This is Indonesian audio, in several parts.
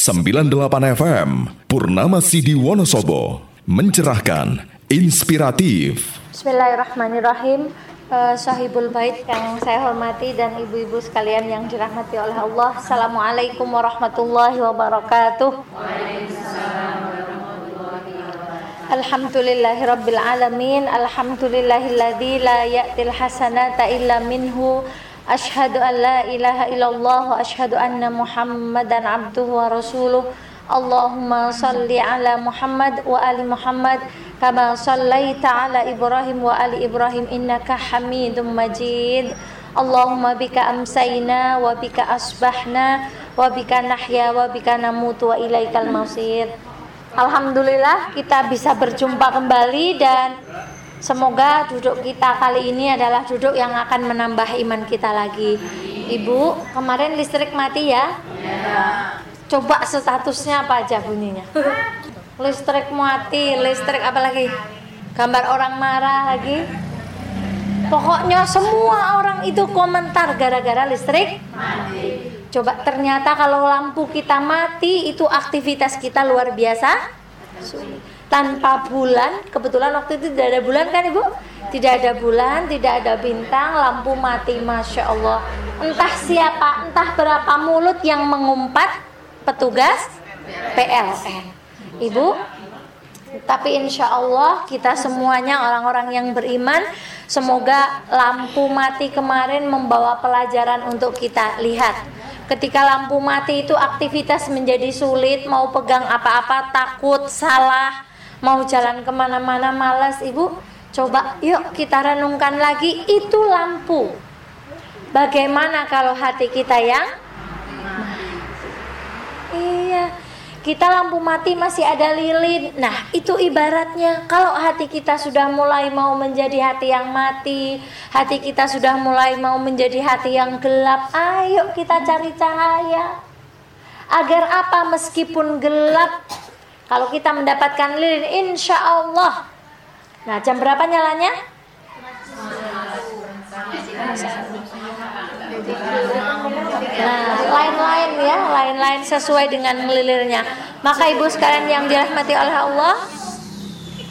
98 FM, Purnama Sidi Wonosobo, mencerahkan, inspiratif. Bismillahirrahmanirrahim. Sahibul bait yang saya hormati dan ibu-ibu sekalian yang dirahmati oleh Allah. Assalamualaikum warahmatullahi wabarakatuh. Waalaikumsalam warahmatullahi wabarakatuh. Alhamdulillahirabbil alamin. Alhamdulillahilladzi la ya'til hasanata illa minhu. Ashhadu an la ilaha illallah wa ashhadu anna Muhammadan abduhu wa rasuluh. Allahumma salli ala Muhammad wa ali Muhammad kama sallaita ala Ibrahim wa ali Ibrahim innaka Hamidum Majid. Allahumma bika amsayna wa bika asbahna wa bika nahya wa bika namutu wa ilaikal masir. Alhamdulillah kita bisa berjumpa kembali dan semoga duduk kita kali ini adalah duduk yang akan menambah iman kita lagi. Ibu, kemarin listrik mati ya? Ya. Coba statusnya apa aja bunyinya? Listrik mati, listrik apa lagi? Gambar orang marah lagi? Pokoknya semua orang itu komentar gara-gara listrik mati. Coba ternyata kalau lampu kita mati itu aktivitas kita luar biasa. Tanpa bulan, kebetulan waktu itu tidak ada bulan kan Ibu? Tidak ada bulan, tidak ada bintang, lampu mati, Masya Allah. Entah siapa, entah berapa mulut yang mengumpat petugas PLN. Ibu, tapi insya Allah kita semuanya orang-orang yang beriman. Semoga lampu mati kemarin membawa pelajaran untuk kita lihat. Ketika lampu mati itu aktivitas menjadi sulit, mau pegang apa-apa, takut, salah, mau jalan kemana-mana malas. Ibu, coba yuk kita renungkan lagi itu lampu. Bagaimana kalau hati kita yang iya, kita lampu mati masih ada lilin. Nah itu ibaratnya kalau hati kita sudah mulai mau menjadi hati yang mati, hati kita sudah mulai mau menjadi hati yang gelap. Ayo kita cari cahaya. Agar apa? Meskipun gelap, kalau kita mendapatkan lilin, insya Allah. Nah, jam berapa nyalanya? Nah, lain-lain ya, lain-lain sesuai dengan melilirnya. Maka ibu sekalian yang dirahmati oleh Allah,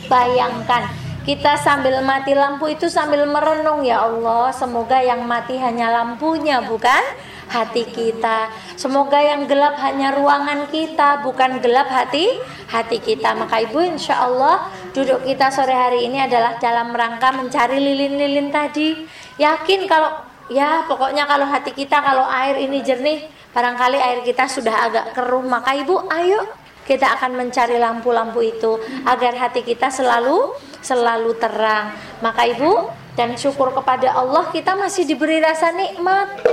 bayangkan kita sambil mati lampu itu sambil merenung, ya Allah, semoga yang mati hanya lampunya, bukan hati kita. Semoga yang gelap hanya ruangan kita, bukan gelap hati kita. Maka ibu, insya Allah duduk kita sore hari ini adalah dalam rangka mencari lilin-lilin tadi. Yakin kalau ya pokoknya kalau hati kita, kalau air ini jernih, barangkali air kita sudah agak keruh. Maka ibu, ayo kita akan mencari lampu-lampu itu agar hati kita selalu terang. Maka ibu, dan syukur kepada Allah kita masih diberi rasa nikmat.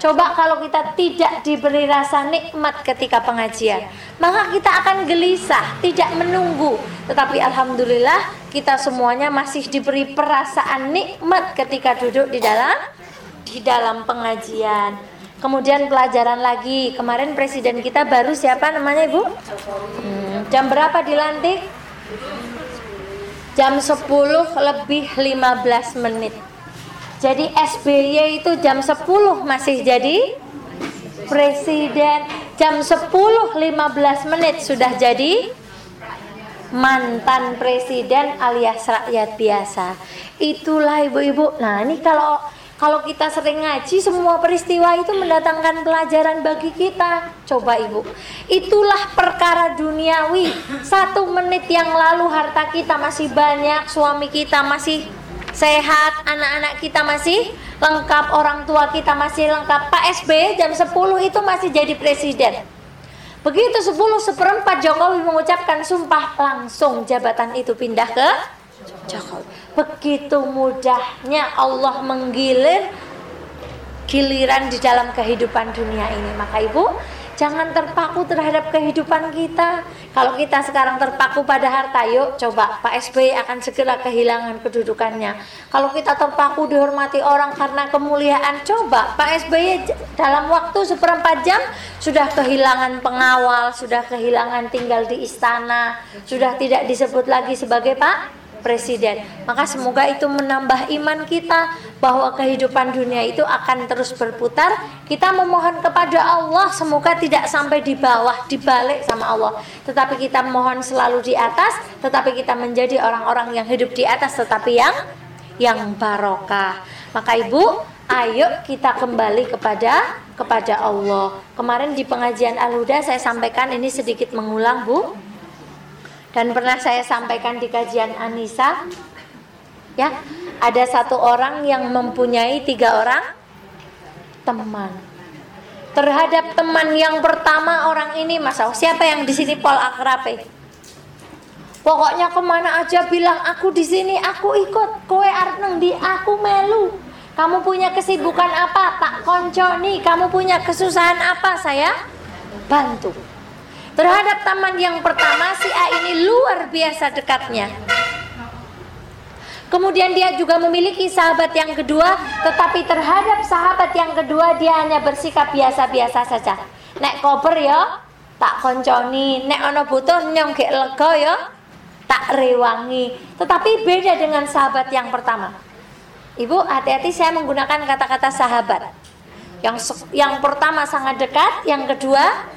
Coba kalau kita tidak diberi rasa nikmat ketika pengajian, maka kita akan gelisah, tidak menunggu. Tetapi alhamdulillah kita semuanya masih diberi perasaan nikmat ketika duduk di dalam pengajian. Kemudian pelajaran lagi. Kemarin presiden kita baru siapa namanya Ibu? Jam berapa dilantik? Jam 10:15. Jadi SBY itu jam 10 masih jadi presiden, jam 10:15 sudah jadi mantan presiden alias rakyat biasa. Itulah ibu-ibu. Nah, ini kalau kita sering ngaji, semua peristiwa itu mendatangkan pelajaran bagi kita. Coba ibu, itulah perkara duniawi. 1 menit yang lalu harta kita masih banyak, suami kita masih sehat, anak-anak kita masih lengkap, orang tua kita masih lengkap. Pak SBY jam 10 itu masih jadi presiden. Begitu 10:15 Jokowi mengucapkan sumpah, langsung jabatan itu pindah ke Jokowi. Begitu mudahnya Allah menggilir giliran di dalam kehidupan dunia ini. Maka ibu, jangan terpaku terhadap kehidupan kita. Kalau kita sekarang terpaku pada harta, yuk coba Pak SBY akan segera kehilangan kedudukannya. Kalau kita terpaku dihormati orang karena kemuliaan, coba Pak SBY dalam waktu 1/4 jam sudah kehilangan pengawal, sudah kehilangan tinggal di istana, sudah tidak disebut lagi sebagai Pak presiden. Maka semoga itu menambah iman kita bahwa kehidupan dunia itu akan terus berputar. Kita memohon kepada Allah semoga tidak sampai di bawah, dibalik sama Allah, tetapi kita mohon selalu di atas, tetapi kita menjadi orang-orang yang hidup di atas tetapi yang barokah. Maka Ibu, ayo kita kembali kepada Allah. Kemarin di pengajian Al-Huda saya sampaikan, ini sedikit mengulang Bu, dan pernah saya sampaikan di kajian Anissa ya, ada satu orang yang mempunyai 3 orang teman. Terhadap teman yang pertama orang ini, Mas, siapa yang di sini pol akrabe? Pokoknya kemana aja bilang aku di sini, aku ikut, kowe arep nang ndi, aku melu. Kamu punya kesibukan apa? Tak konconi. Kamu punya kesusahan apa? Saya bantu. Terhadap teman yang pertama, si A ini luar biasa dekatnya. Kemudian dia juga memiliki sahabat yang kedua, tetapi terhadap sahabat yang kedua dia hanya bersikap biasa-biasa saja. Nek koper ya, tak konconi. Nek ono butuh nyong gek lega ya, tak rewangi. Tetapi beda dengan sahabat yang pertama. Ibu, hati-hati saya menggunakan kata-kata sahabat. Yang pertama sangat dekat, yang kedua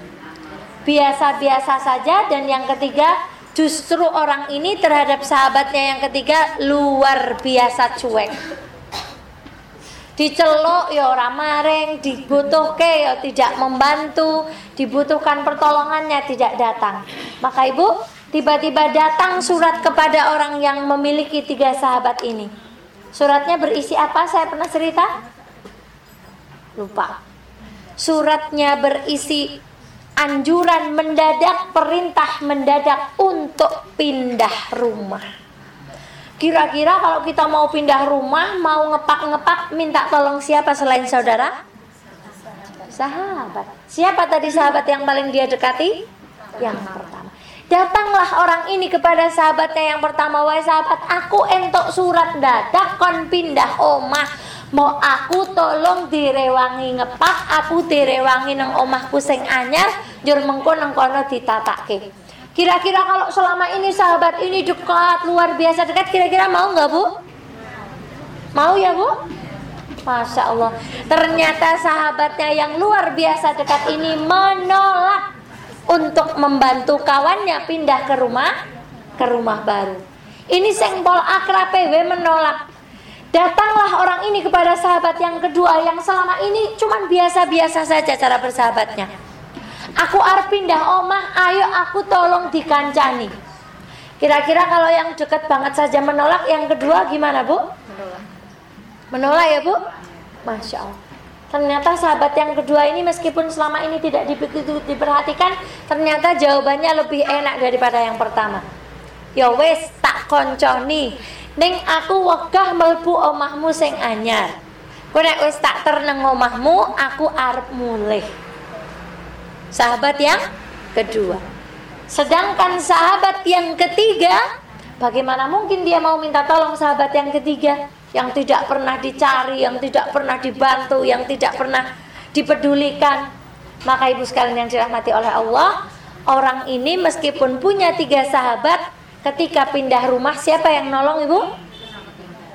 biasa-biasa saja, dan yang ketiga justru orang ini terhadap sahabatnya yang ketiga luar biasa cuek. Diceluk ya ora mareng, dibutuhke ya tidak membantu, dibutuhkan pertolongannya tidak datang. Maka Ibu, tiba-tiba datang surat kepada orang yang memiliki 3 sahabat ini. Suratnya berisi apa? Saya pernah cerita? Lupa. Suratnya berisi anjuran mendadak, perintah mendadak untuk pindah rumah. Kira-kira kalau kita mau pindah rumah, mau ngepak-ngepak, minta tolong siapa selain saudara? Sahabat. Siapa tadi sahabat yang paling dia dekati? Yang pertama. Datanglah orang ini kepada sahabatnya yang pertama, wahai sahabat, aku entok surat dadak kon pindah omah, mau aku tolong direwangi ngepak, aku direwangi nang omahku sing anyar, jur mengko nang kono ditatake. Kira-kira kalau selama ini sahabat ini dekat, luar biasa dekat, kira-kira mau nggak Bu? Mau ya Bu? Masya Allah. Ternyata sahabatnya yang luar biasa dekat ini menolak untuk membantu kawannya pindah ke rumah baru. Ini sengpol akrabe menolak. Datanglah orang ini kepada sahabat yang kedua yang selama ini cuman biasa-biasa saja cara bersahabatnya. Aku arep pindah omah, ayo aku tolong dikancani. Kira-kira kalau yang dekat banget saja menolak, yang kedua gimana Bu? Menolak ya Bu? Masya Allah. Ternyata sahabat yang kedua ini meskipun selama ini tidak diperhatikan, ternyata jawabannya lebih enak daripada yang pertama. Ya wis, tak konconi. Ning aku wegah mlebu omahmu sing anyar. Kowe nek wis tak terneng omahmu, aku arep mulih. Sahabat yang kedua. Sedangkan sahabat yang ketiga, bagaimana mungkin dia mau minta tolong sahabat yang ketiga? Yang tidak pernah dicari, yang tidak pernah dibantu, yang tidak pernah dipedulikan. Maka Ibu sekalian yang dirahmati oleh Allah, orang ini meskipun punya 3 sahabat, ketika pindah rumah siapa yang nolong Ibu?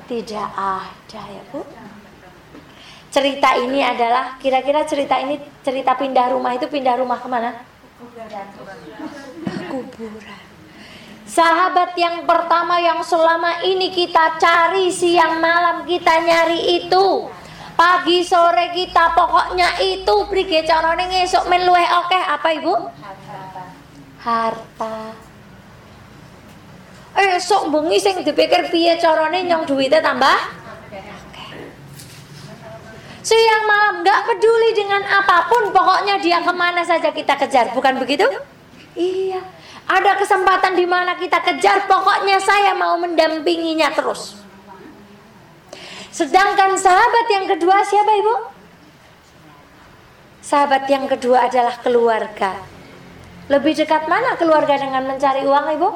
Tidak ada ya Bu. Cerita ini adalah, kira-kira cerita pindah rumah itu pindah rumah kemana? Kuburan. Sahabat yang pertama yang selama ini kita cari, siang malam kita nyari itu, pagi sore kita pokoknya itu, prige carane ngesuk men luweh akeh apa Ibu? Harta. Esuk bengi sing dipikir piye carane nyong duwite tambah? Siang malam gak peduli dengan apapun, pokoknya dia kemana saja kita kejar, bukan begitu? Iya. Ada kesempatan di mana kita kejar, pokoknya saya mau mendampinginya terus. Sedangkan sahabat yang kedua siapa Ibu? Sahabat yang kedua adalah keluarga. Lebih dekat mana keluarga dengan mencari uang Ibu?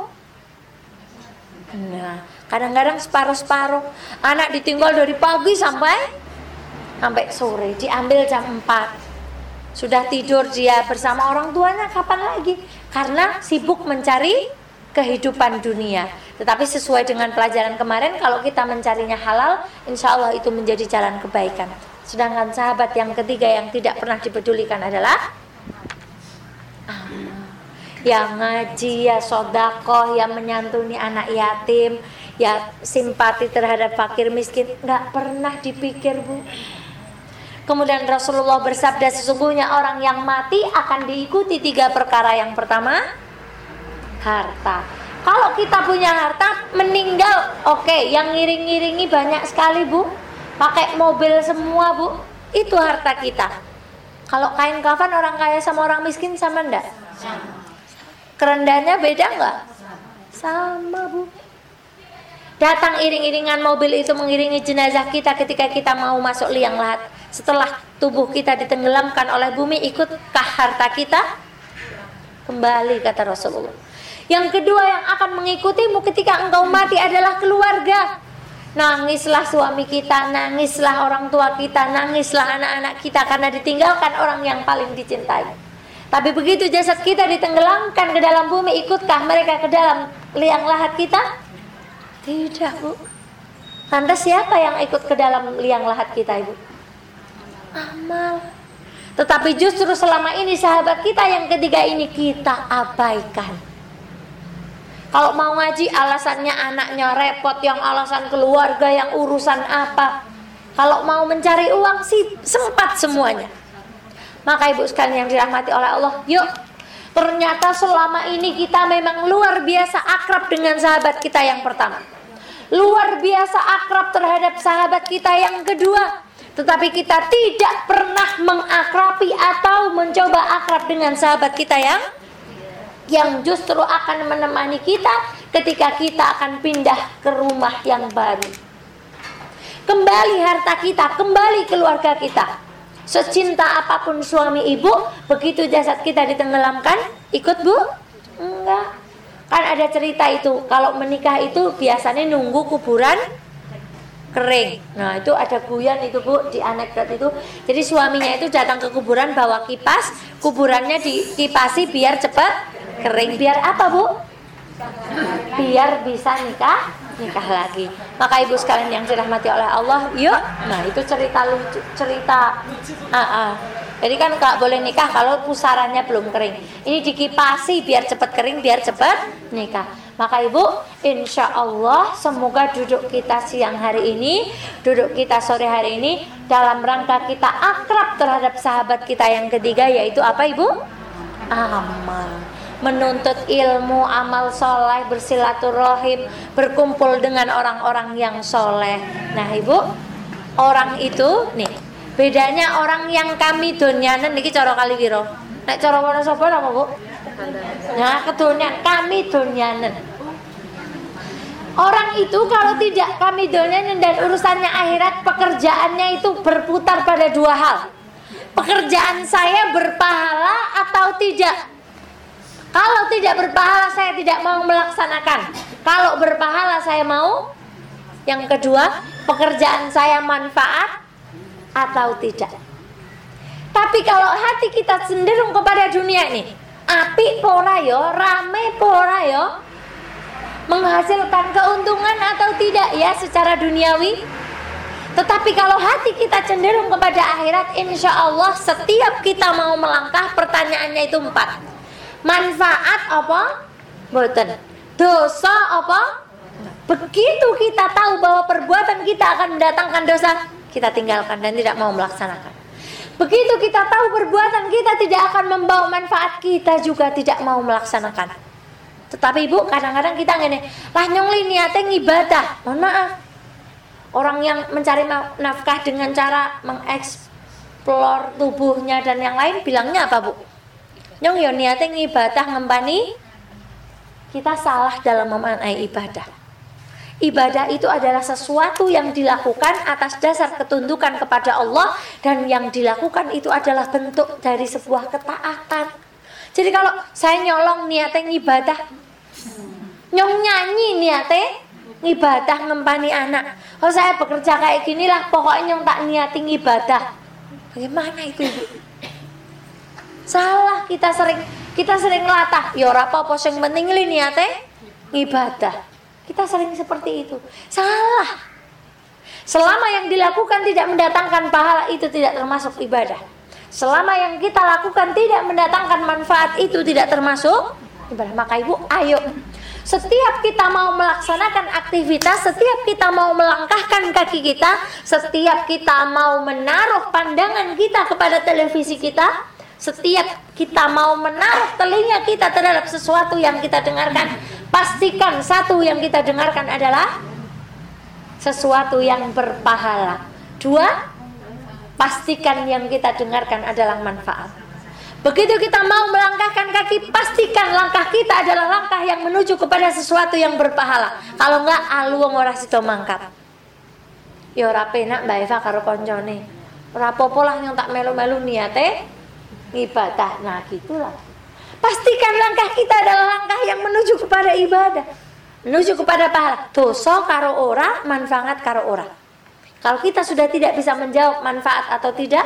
Nah, kadang-kadang separuh-separuh. Anak ditinggal dari pagi sampai sore, diambil jam 4. Sudah tidur dia bersama orang tuanya, kapan lagi? Karena sibuk mencari kehidupan dunia. Tetapi sesuai dengan pelajaran kemarin, kalau kita mencarinya halal, insya Allah itu menjadi jalan kebaikan. Sedangkan sahabat yang ketiga yang tidak pernah dipedulikan adalah yang ngaji, ya sodakoh, yang menyantuni anak yatim, ya simpati terhadap fakir miskin, nggak pernah dipikir, Bu. Kemudian Rasulullah bersabda, sesungguhnya orang yang mati akan diikuti tiga perkara. Yang pertama, harta. Kalau kita punya harta, meninggal, oke, yang ngiring-ngiringi banyak sekali, Bu. Pakai mobil semua, Bu. Itu harta kita. Kalau kain kafan orang kaya sama orang miskin sama enggak? Sama. Kerendahnya beda enggak? Sama, Bu. Datang iring-iringan mobil itu mengiringi jenazah kita ketika kita mau masuk liang lahat. Setelah tubuh kita ditenggelamkan oleh bumi, ikutkah harta kita? Kembali, kata Rasulullah. Yang kedua yang akan mengikutimu ketika engkau mati adalah keluarga. Nangislah suami kita, nangislah orang tua kita, nangislah anak-anak kita, karena ditinggalkan orang yang paling dicintai. Tapi begitu jasad kita ditenggelamkan ke dalam bumi, ikutkah mereka ke dalam liang lahat kita? Tidak, Bu. Lantas siapa yang ikut ke dalam liang lahat kita, Ibu? Amal. Tetapi justru selama ini sahabat kita yang ketiga ini kita abaikan. Kalau mau ngaji alasannya anaknya repot, yang alasan keluarga, yang urusan apa. Kalau mau mencari uang sih sempat semuanya. Maka Ibu sekalian yang dirahmati oleh Allah, yuk, ternyata selama ini kita memang luar biasa akrab dengan sahabat kita yang pertama, luar biasa akrab terhadap sahabat kita yang kedua, tetapi kita tidak pernah mengakrabi atau mencoba akrab dengan sahabat kita yang justru akan menemani kita ketika kita akan pindah ke rumah yang baru. Kembali harta kita, kembali keluarga kita. Secinta apapun suami ibu, begitu jasad kita ditenggelamkan, ikut, Bu? Enggak. Kan ada cerita itu, kalau menikah itu biasanya nunggu kuburan kering. Nah, itu ada guyon itu, Bu, di anekdot itu. Jadi suaminya itu datang ke kuburan bawa kipas, kuburannya dikipasi biar cepat kering. Biar apa, Bu? Biar bisa nikah lagi. Maka ibu sekalian yang dirahmati oleh Allah, yuk. Nah, itu cerita lucu, cerita. Jadi kan nggak boleh nikah kalau pusarannya belum kering. Ini dikipasi biar cepat kering, biar cepat nikah. Maka ibu, insya Allah semoga duduk kita siang hari ini, duduk kita sore hari ini dalam rangka kita akrab terhadap sahabat kita yang ketiga, yaitu apa, Ibu? Amal. Menuntut ilmu, amal soleh, bersilaturahim, berkumpul dengan orang-orang yang soleh. Nah, Ibu, orang itu nih bedanya orang yang kami donyanen niki cara Kaliwiro. Nek cara Wonosobo apa, Bu? Nah, kedonyan kami donyanen. Orang itu kalau tidak kami donyanen dan urusannya akhirat, pekerjaannya itu berputar pada dua hal. Pekerjaan saya berpahala atau tidak. Kalau tidak berpahala saya tidak mau melaksanakan. Kalau berpahala saya mau. Yang kedua, pekerjaan saya manfaat atau tidak. Tapi kalau hati kita cenderung kepada dunia ini, apik pora yo, rame pora yo, menghasilkan keuntungan atau tidak ya secara duniawi. Tetapi kalau hati kita cenderung kepada akhirat, insya Allah setiap kita mau melangkah pertanyaannya itu 4. Manfaat apa? Mboten. Dosa apa? Begitu kita tahu bahwa perbuatan kita akan mendatangkan dosa, kita tinggalkan dan tidak mau melaksanakan. Begitu kita tahu perbuatan kita tidak akan membawa manfaat, kita juga tidak mau melaksanakan. Tetapi Ibu, kadang-kadang kita ngene, lah nyongli niate ngibadah. Mohon maaf. Orang yang mencari nafkah dengan cara mengeksplor tubuhnya dan yang lain bilangnya apa, Bu? Nyong yo niate ngibadah ngempani. Kita salah dalam memaknai ibadah. Ibadah itu adalah sesuatu yang dilakukan atas dasar ketundukan kepada Allah, dan yang dilakukan itu adalah bentuk dari sebuah ketaatan. Jadi kalau saya nyolong niate ngibadah, nyong nyanyi niate ngibadah ngempani anak. Kalau saya bekerja kayak ginilah pokoknya nyong tak niati ngibadah. Bagaimana itu, Ibu? Salah, kita sering latah. Ya ora apa-apa sing penting niate ibadah. Kita sering seperti itu. Salah. Selama yang dilakukan tidak mendatangkan pahala, itu tidak termasuk ibadah. Selama yang kita lakukan tidak mendatangkan manfaat, itu tidak termasuk ibadah. Maka ibu, ayo, setiap kita mau melaksanakan aktivitas, setiap kita mau melangkahkan kaki kita, setiap kita mau menaruh pandangan kita kepada televisi kita, setiap kita mau menaruh telinga kita terhadap sesuatu yang kita dengarkan, pastikan satu, yang kita dengarkan adalah sesuatu yang berpahala. Dua, pastikan yang kita dengarkan adalah manfaat. Begitu kita mau melangkahkan kaki, pastikan langkah kita adalah langkah yang menuju kepada sesuatu yang berpahala. Kalau enggak, aluang ora sida mangkat. Ya ora penak Mbak Eva karo koncone. Ora apa-apa lah yang tak melu-melu niate ibadah. Nah, gitulah. Pastikan langkah kita adalah langkah yang menuju kepada ibadah, menuju kepada pahala. Dosa karo ora, manfaat karo ora. Kalau kita sudah tidak bisa menjawab manfaat atau tidak,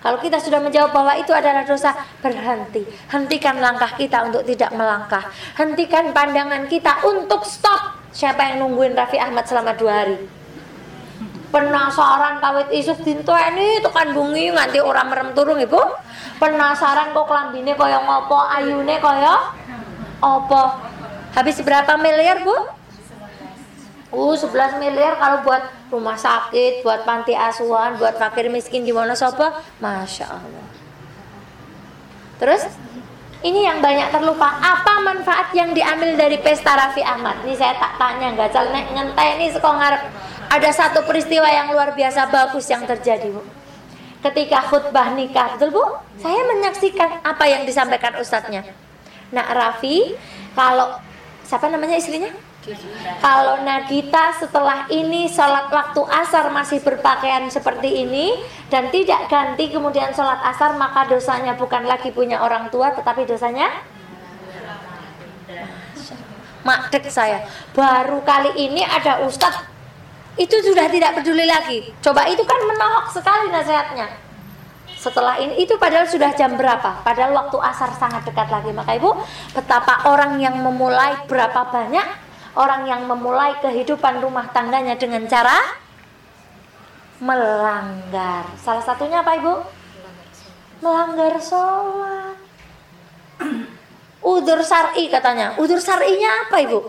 kalau kita sudah menjawab bahwa itu adalah dosa, berhenti. Hentikan langkah kita untuk tidak melangkah. Hentikan pandangan kita untuk stop. Siapa yang nungguin Raffi Ahmad selama 2 hari? Penasaran kawit isuk dintueni tekan bungi nganti ora merem turung ibu. Penasaran kok klambine kaya ngopo, ayune kaya apa. Habis berapa miliar bu? 11 miliar kalau buat rumah sakit, buat panti asuhan, buat fakir miskin di Wonosobo, Masya Allah. Terus, ini yang banyak terlupa. Apa manfaat yang diambil dari pesta Raffi Ahmad? Ini saya tak tanya, nggak calnek ngentai ini sekongarep. Ada satu peristiwa yang luar biasa bagus yang terjadi bu. Ketika khutbah nikah, betul bu? Saya menyaksikan apa yang disampaikan ustadznya. Nah Raffi, kalau siapa namanya istrinya? Kalau Nagita setelah ini sholat waktu asar masih berpakaian seperti ini dan tidak ganti kemudian sholat asar, maka dosanya bukan lagi punya orang tua tetapi dosanya makdek. Saya baru kali ini ada ustadz itu sudah tidak peduli lagi. Coba itu kan menohok sekali nasihatnya. Setelah ini itu padahal sudah jam berapa, padahal waktu asar sangat dekat lagi. Maka ibu, betapa orang yang memulai berapa banyak orang yang memulai kehidupan rumah tangganya dengan cara melanggar. Salah satunya apa ibu? Melanggar sholat. Udzur syar'i katanya. Udzur syar'inya apa ibu?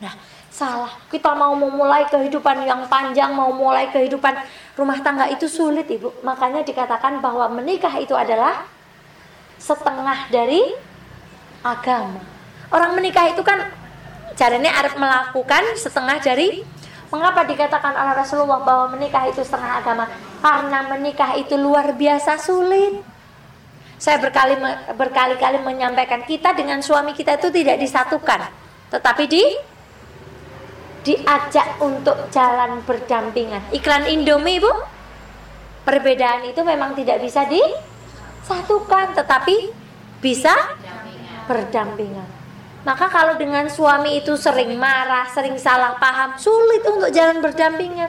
Nah, salah. Kita mau memulai kehidupan yang panjang, mau mulai kehidupan rumah tangga itu sulit ibu. Makanya dikatakan bahwa menikah itu adalah setengah dari agama. Orang menikah itu kan caranya arep melakukan setengah dari. Mengapa dikatakan oleh Rasulullah bahwa menikah itu setengah agama? Karena menikah itu luar biasa sulit. Saya berkali-kali menyampaikan, kita dengan suami kita itu tidak disatukan, tetapi diajak untuk jalan berdampingan. Iklan Indomie ibu, perbedaan itu memang tidak bisa disatukan, tetapi bisa berdampingan. Maka kalau dengan suami itu sering marah, sering salah paham, sulit untuk jalan berdampingan.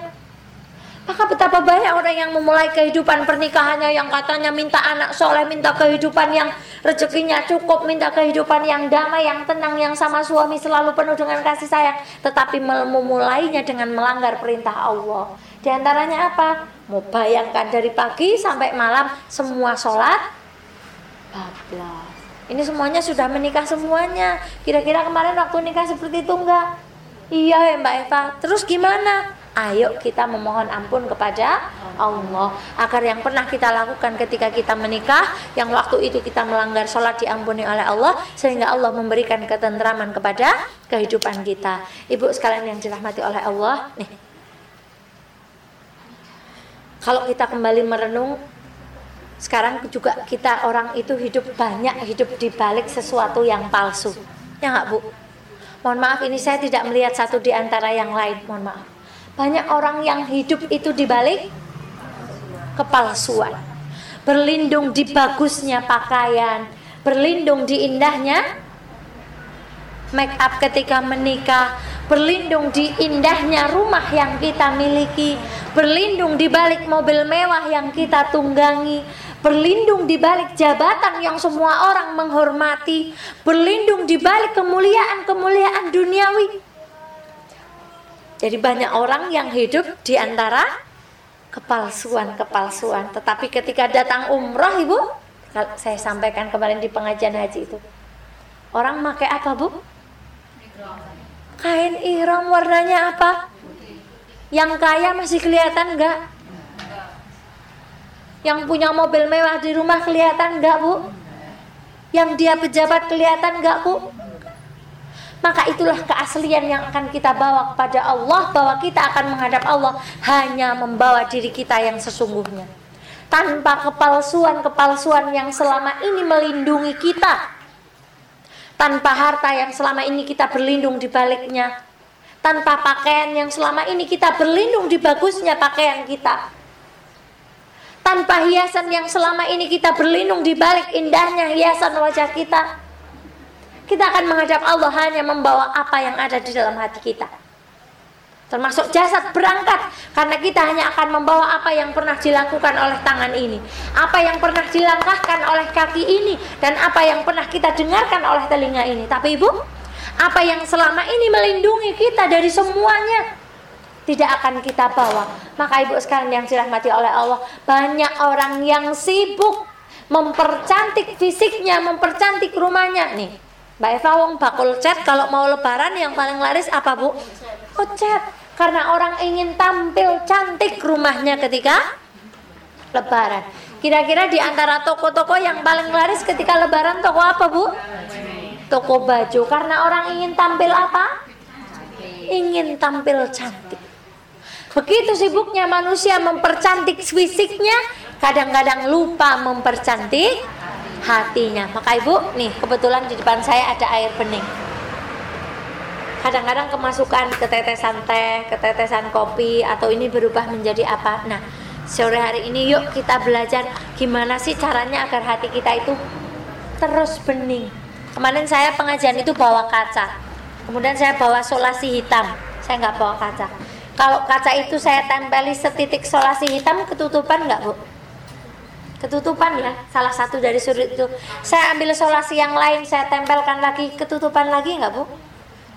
Maka betapa banyak orang yang memulai kehidupan pernikahannya yang katanya minta anak soleh, minta kehidupan yang rezekinya cukup, minta kehidupan yang damai, yang tenang, yang sama suami selalu penuh dengan kasih sayang, tetapi memulainya dengan melanggar perintah Allah. Di antaranya apa? Mau bayangkan dari pagi sampai malam semua sholat bablas. Ini semuanya sudah menikah semuanya. Kira-kira kemarin waktu nikah seperti itu enggak? Iya Mbak Eva. Terus gimana? Ayo kita memohon ampun kepada Allah agar yang pernah kita lakukan ketika kita menikah, yang waktu itu kita melanggar sholat, diampuni oleh Allah, sehingga Allah memberikan ketentraman kepada kehidupan kita. Ibu sekalian yang dirahmati oleh Allah, nih, kalau kita kembali merenung, sekarang juga kita orang itu hidup banyak, hidup di balik sesuatu yang palsu. Ya enggak, Bu? Mohon maaf, ini saya tidak melihat satu di antara yang lain, mohon maaf. Banyak orang yang hidup itu di balik kepalsuan. Berlindung di bagusnya pakaian, berlindung di indahnya make up ketika menikah, berlindung di indahnya rumah yang kita miliki, berlindung di balik mobil mewah yang kita tunggangi, berlindung di balik jabatan yang semua orang menghormati, berlindung di balik kemuliaan-kemuliaan duniawi. Jadi banyak orang yang hidup di antara kepalsuan-kepalsuan. Tetapi ketika datang umroh, Ibu, saya sampaikan kemarin di pengajian haji itu, orang pakai apa, Bu? Kain ihram, warnanya apa? Yang kaya masih kelihatan enggak? Yang punya mobil mewah di rumah kelihatan enggak, Bu? Yang dia pejabat kelihatan enggak, Bu? Maka itulah keaslian yang akan kita bawa kepada Allah, bahwa kita akan menghadap Allah hanya membawa diri kita yang sesungguhnya, tanpa kepalsuan-kepalsuan yang selama ini melindungi kita, tanpa harta yang selama ini kita berlindung di baliknya, tanpa pakaian yang selama ini kita berlindung di bagusnya pakaian kita, tanpa hiasan yang selama ini kita berlindung di balik indahnya hiasan wajah kita. Kita akan menghadap Allah hanya membawa apa yang ada di dalam hati kita, termasuk jasad berangkat, karena kita hanya akan membawa apa yang pernah dilakukan oleh tangan ini, apa yang pernah dilangkahkan oleh kaki ini, dan apa yang pernah kita dengarkan oleh telinga ini. Tapi Ibu, apa yang selama ini melindungi kita dari semuanya tidak akan kita bawa. Maka Ibu sekarang yang dirahmati oleh Allah, banyak orang yang sibuk mempercantik fisiknya, mempercantik rumahnya. Nih Mbak Eva, wong bakul cat kalau mau lebaran yang paling laris apa, Bu? Cat. Karena orang ingin tampil cantik rumahnya ketika lebaran. Kira-kira di antara toko-toko yang paling laris ketika lebaran toko apa, Bu? Toko baju. Karena orang ingin tampil apa? Ingin tampil cantik. Begitu sibuknya manusia mempercantik fisiknya, kadang-kadang lupa mempercantik hatinya. Maka Ibu, nih kebetulan di depan saya ada air bening. Kadang-kadang kemasukan ketetesan teh, ketetesan kopi, atau ini berubah menjadi apa. Nah, sore hari ini yuk kita belajar gimana sih caranya agar hati kita itu terus bening. Kemarin saya pengajian itu bawa kaca, kemudian saya bawa solasi hitam. Saya nggak bawa kaca. Kalau kaca itu saya tempeli setitik solasi hitam, ketutupan nggak, Bu? Ketutupan ya, salah satu dari sudut itu. Saya ambil solasi yang lain, saya tempelkan lagi, ketutupan lagi nggak, Bu?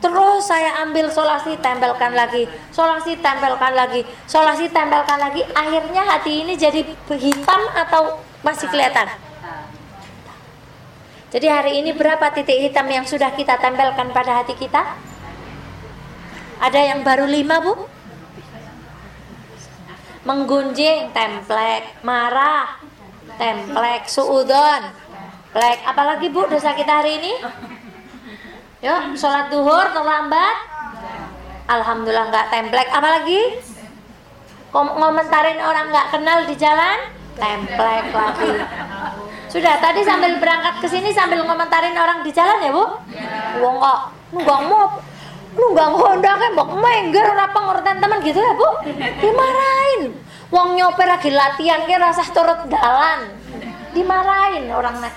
Terus saya ambil solasi, tempelkan lagi, solasi, tempelkan lagi, solasi, tempelkan lagi. Akhirnya hati ini jadi hitam atau masih kelihatan? Jadi hari ini berapa titik hitam yang sudah kita tempelkan pada hati kita? Ada yang baru 5, Bu? Menggunjing, templek, marah, templek, suudon, plek. Apalagi, Bu, dosa kita hari ini? Yuk, sholat duhur terlambat, alhamdulillah nggak templek. Apalagi? Ngomentarin orang nggak kenal di jalan, templek lagi. Sudah tadi sambil berangkat ke sini sambil ngomentarin orang di jalan ya, Bu? Wong kok nunggang mop, nunggang Honda kan mbok mengger ora pengertian teman gitu ya, Bu? Dimarahin. Wong nyopir lagi latihan ke rasah turut dalan, dimarahin orang net.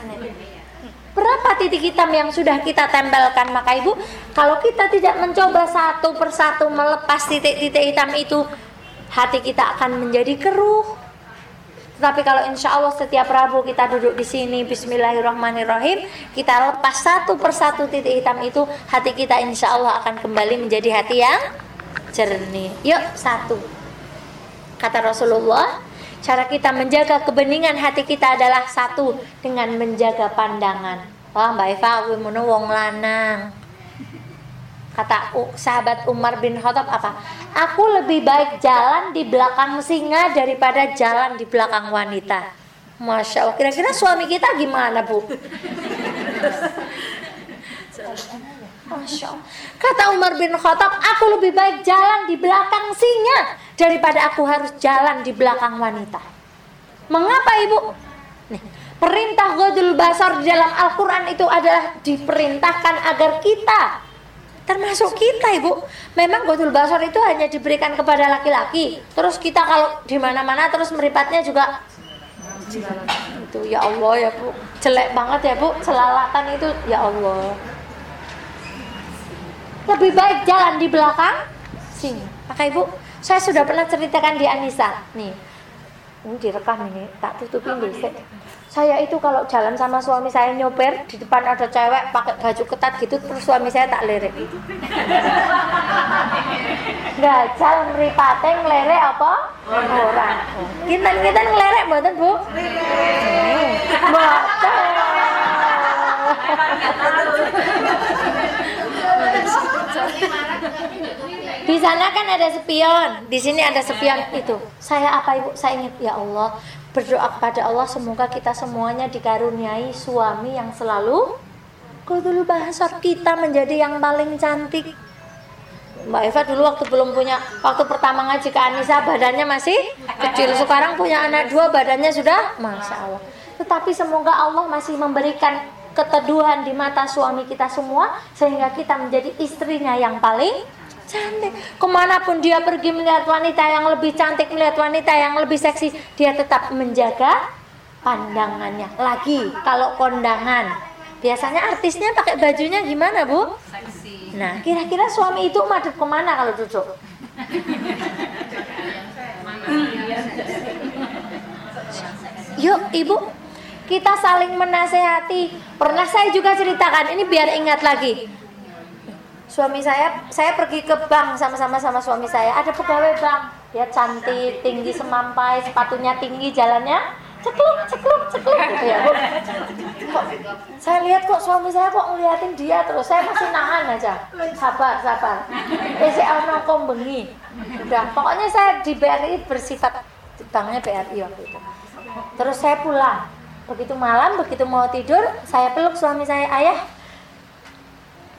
Berapa titik hitam yang sudah kita tempelkan? Maka Ibu, kalau kita tidak mencoba satu persatu melepas titik-titik hitam itu, hati kita akan menjadi keruh. Tetapi kalau insya Allah setiap Rabu kita duduk di sini, bismillahirrahmanirrahim, kita lepas satu persatu titik hitam itu, hati kita insya Allah akan kembali menjadi hati yang jernih. Yuk, satu. Kata Rasulullah, cara kita menjaga kebeningan hati kita adalah satu, dengan menjaga pandangan. Wah, Mbak Eva, kuwi menu wong lanang. Kata sahabat Umar bin Khattab apa? Aku lebih baik jalan di belakang singa daripada jalan di belakang wanita. Masya Allah. Kira-kira suami kita gimana, Bu? Masya Allah. Kata Umar bin Khattab, aku lebih baik jalan di belakang singa daripada aku harus jalan di belakang wanita. Mengapa, Ibu? Nih, perintah ghadul basar di dalam Al-Quran itu adalah diperintahkan agar kita, termasuk kita, Ibu. Memang ghadul basar itu hanya diberikan kepada laki-laki. Terus kita kalau di mana-mana terus meripatnya juga itu, ya Allah ya, Bu, jelek banget ya, Bu, selalatan itu, ya Allah. Lebih baik jalan di belakang sini. Maka Ibu, saya sudah pernah ceritakan di Anissa. Nih, ini direkam ini, tak tutupin dulu. Saya itu kalau jalan sama suami saya nyoper, di depan ada cewek pakai baju ketat gitu, terus suami saya tak lirik. Gajal mripate nglerek apa? Ora. Kinten-kinten nglerek mboten, Bu? Mboten. Di sana kan ada spion, di sini ada spion itu. Saya apa, Ibu? Saya ingat, ya Allah, berdoa kepada Allah semoga kita semuanya dikaruniai suami yang selalu kutul bahasor, kita menjadi yang paling cantik. Mbak Eva dulu waktu pertama ngaji ke Anissa badannya masih kecil, sekarang punya anak dua badannya sudah Masya Allah. Tetapi semoga Allah masih memberikan keteduhan di mata suami kita semua sehingga kita menjadi istrinya yang paling cantik. Kemanapun dia pergi, melihat wanita yang lebih cantik, melihat wanita yang lebih seksi, dia tetap menjaga pandangannya. Lagi kalau kondangan, biasanya artisnya pakai bajunya gimana, Bu? Seksi. Nah, kira-kira suami itu madep kemana kalau duduk? Yuk, Ibu, kita saling menasehati. Pernah saya juga ceritakan, ini biar ingat lagi. Suami saya pergi ke bank sama suami saya. Ada pegawai bank, dia cantik, tinggi semampai, sepatunya tinggi, jalannya cekluk gitu ya, Bu. Kok saya lihat kok suami saya kok ngeliatin dia terus, saya masih nahan aja. Sabar. Saya ono kombengi. Udah, pokoknya saya di BRI bersifat banknya BRI waktu itu. Terus saya pulang. Begitu malam, begitu mau tidur, saya peluk suami saya, "Ayah,"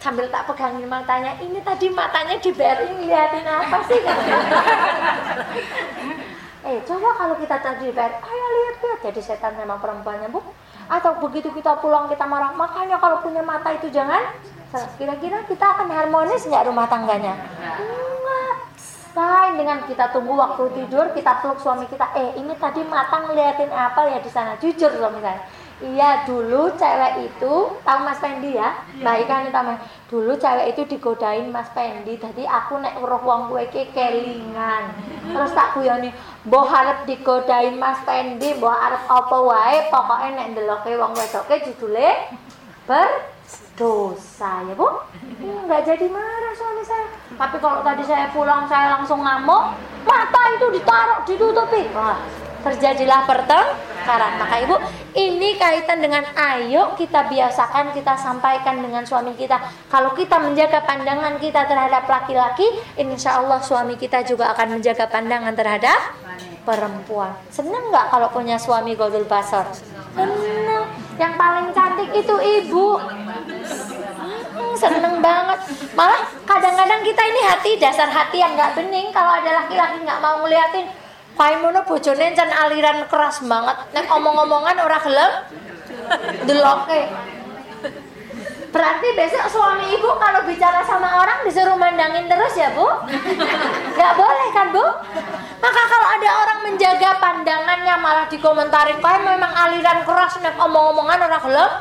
sambil tak pegangin matanya, "ini tadi matanya di BRI ngeliatin apa sih?" Coba kalau kita tadi di BRI, ayo lihat, jadi setan memang perempuannya, Bu. Atau begitu kita pulang kita marah, makanya kalau punya mata itu jangan. Kira-kira kita akan harmonis nggak rumah tangganya? Enggak. Lain dengan kita tunggu waktu tidur, kita peluk suami kita, ini tadi mata ngeliatin apa ya di sana? Jujur suami saya. Iya, dulu cewek itu, tahu Mas Pendi ya? Baik kan teman. Dulu cewek itu digodain Mas Pendi, dadi aku nek weruh wong kowe iki kelingan. Terus tak guyoni, "Mbok arep digodain Mas Pendi, mbok arep apa wae, pokoke nek ndeloke wong wedoke judule berdosa ya, Bu." Enggak jadi marah suami saya. Tapi kalau tadi saya pulang saya langsung ngamuk, mata itu ditaruh, ditutupi. Wah. Terjadilah pertengkaran. Maka Ibu, ini kaitan dengan ayo kita biasakan, kita sampaikan dengan suami kita. Kalau kita menjaga pandangan kita terhadap laki-laki, insya Allah suami kita juga akan menjaga pandangan terhadap perempuan. Senang nggak kalau punya suami godul basor? Senang. Yang paling cantik itu ibu. Seneng banget. Malah kadang-kadang kita ini dasar hati yang nggak bening. Kalau ada laki-laki nggak mau ngeliatin, paimono bojone encen aliran keras banget, nek omong-omongan ora gelem deloke. Berarti besok suami ibu kalau bicara sama orang disuruh mandangin terus ya, Bu? Enggak boleh kan, Bu? Maka kalau ada orang menjaga pandangannya malah dikomentarin, "Kae memang aliran keras, nek omong-omongan ora gelem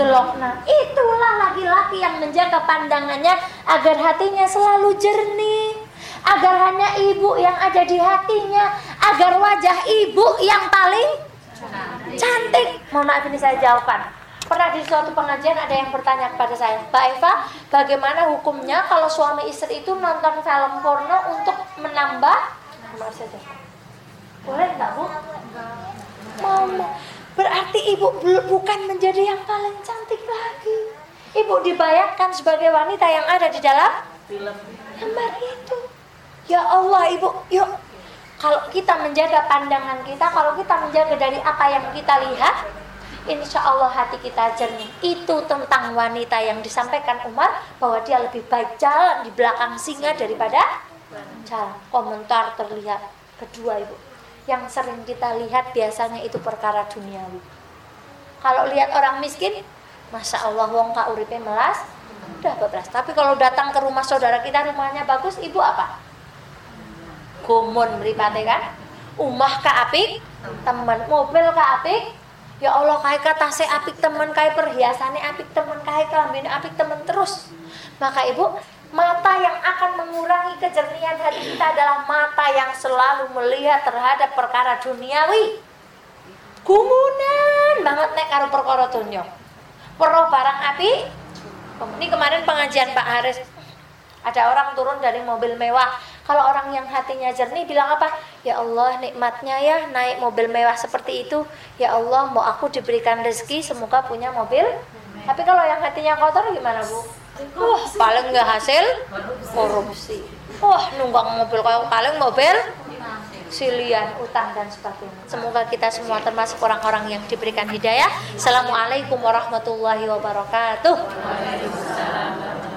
delok." Nah, itulah laki-laki yang menjaga pandangannya agar hatinya selalu jernih. Agar hanya ibu yang ada di hatinya, agar wajah ibu yang paling cantik. Mohon maaf ini saya jawabkan. Pernah di suatu pengajian ada yang bertanya kepada saya, "Mbak Eva, bagaimana hukumnya kalau suami istri itu nonton film porno untuk menambah maksudnya?" Boleh nggak, Bu? Mama, berarti ibu bukan menjadi yang paling cantik lagi. Ibu dibayangkan sebagai wanita yang ada di dalam gambar itu. Ya Allah, Ibu, yuk. Kalau kita menjaga pandangan kita, kalau kita menjaga dari apa yang kita lihat, insya Allah hati kita jernih. Itu tentang wanita yang disampaikan Umar, bahwa dia lebih baik jalan di belakang singa daripada jalan. Komentar terlihat. Kedua, Ibu, yang sering kita lihat biasanya itu perkara duniawi. Kalau lihat orang miskin, Masya Allah, wong ka uripe melas, udah bablas. Tapi kalau datang ke rumah saudara kita, rumahnya bagus, Ibu apa? Gomon mripate kan, umah ka apik, temen, mobil ka apik. Ya Allah, kae katase apik temen, kae perhiasane apik temen, kae klambine apik temen terus. Maka Ibu, mata yang akan mengurangi kejernihan hati kita adalah mata yang selalu melihat terhadap perkara duniawi. Gumunan banget nek karo perkara donya. Perlu barang api. Ini kemarin pengajian Pak Haris, ada orang turun dari mobil mewah. Kalau orang yang hatinya jernih bilang apa? Ya Allah, nikmatnya ya naik mobil mewah seperti itu. Ya Allah, mau aku diberikan rezeki semoga punya mobil. Tapi kalau yang hatinya kotor gimana, Bu? Wah, paling nggak hasil korupsi. Wah, nunggang mobil kayak paling mobil silian, utang dan sebagainya. Semoga kita semua termasuk orang-orang yang diberikan hidayah. Assalamualaikum warahmatullahi wabarakatuh.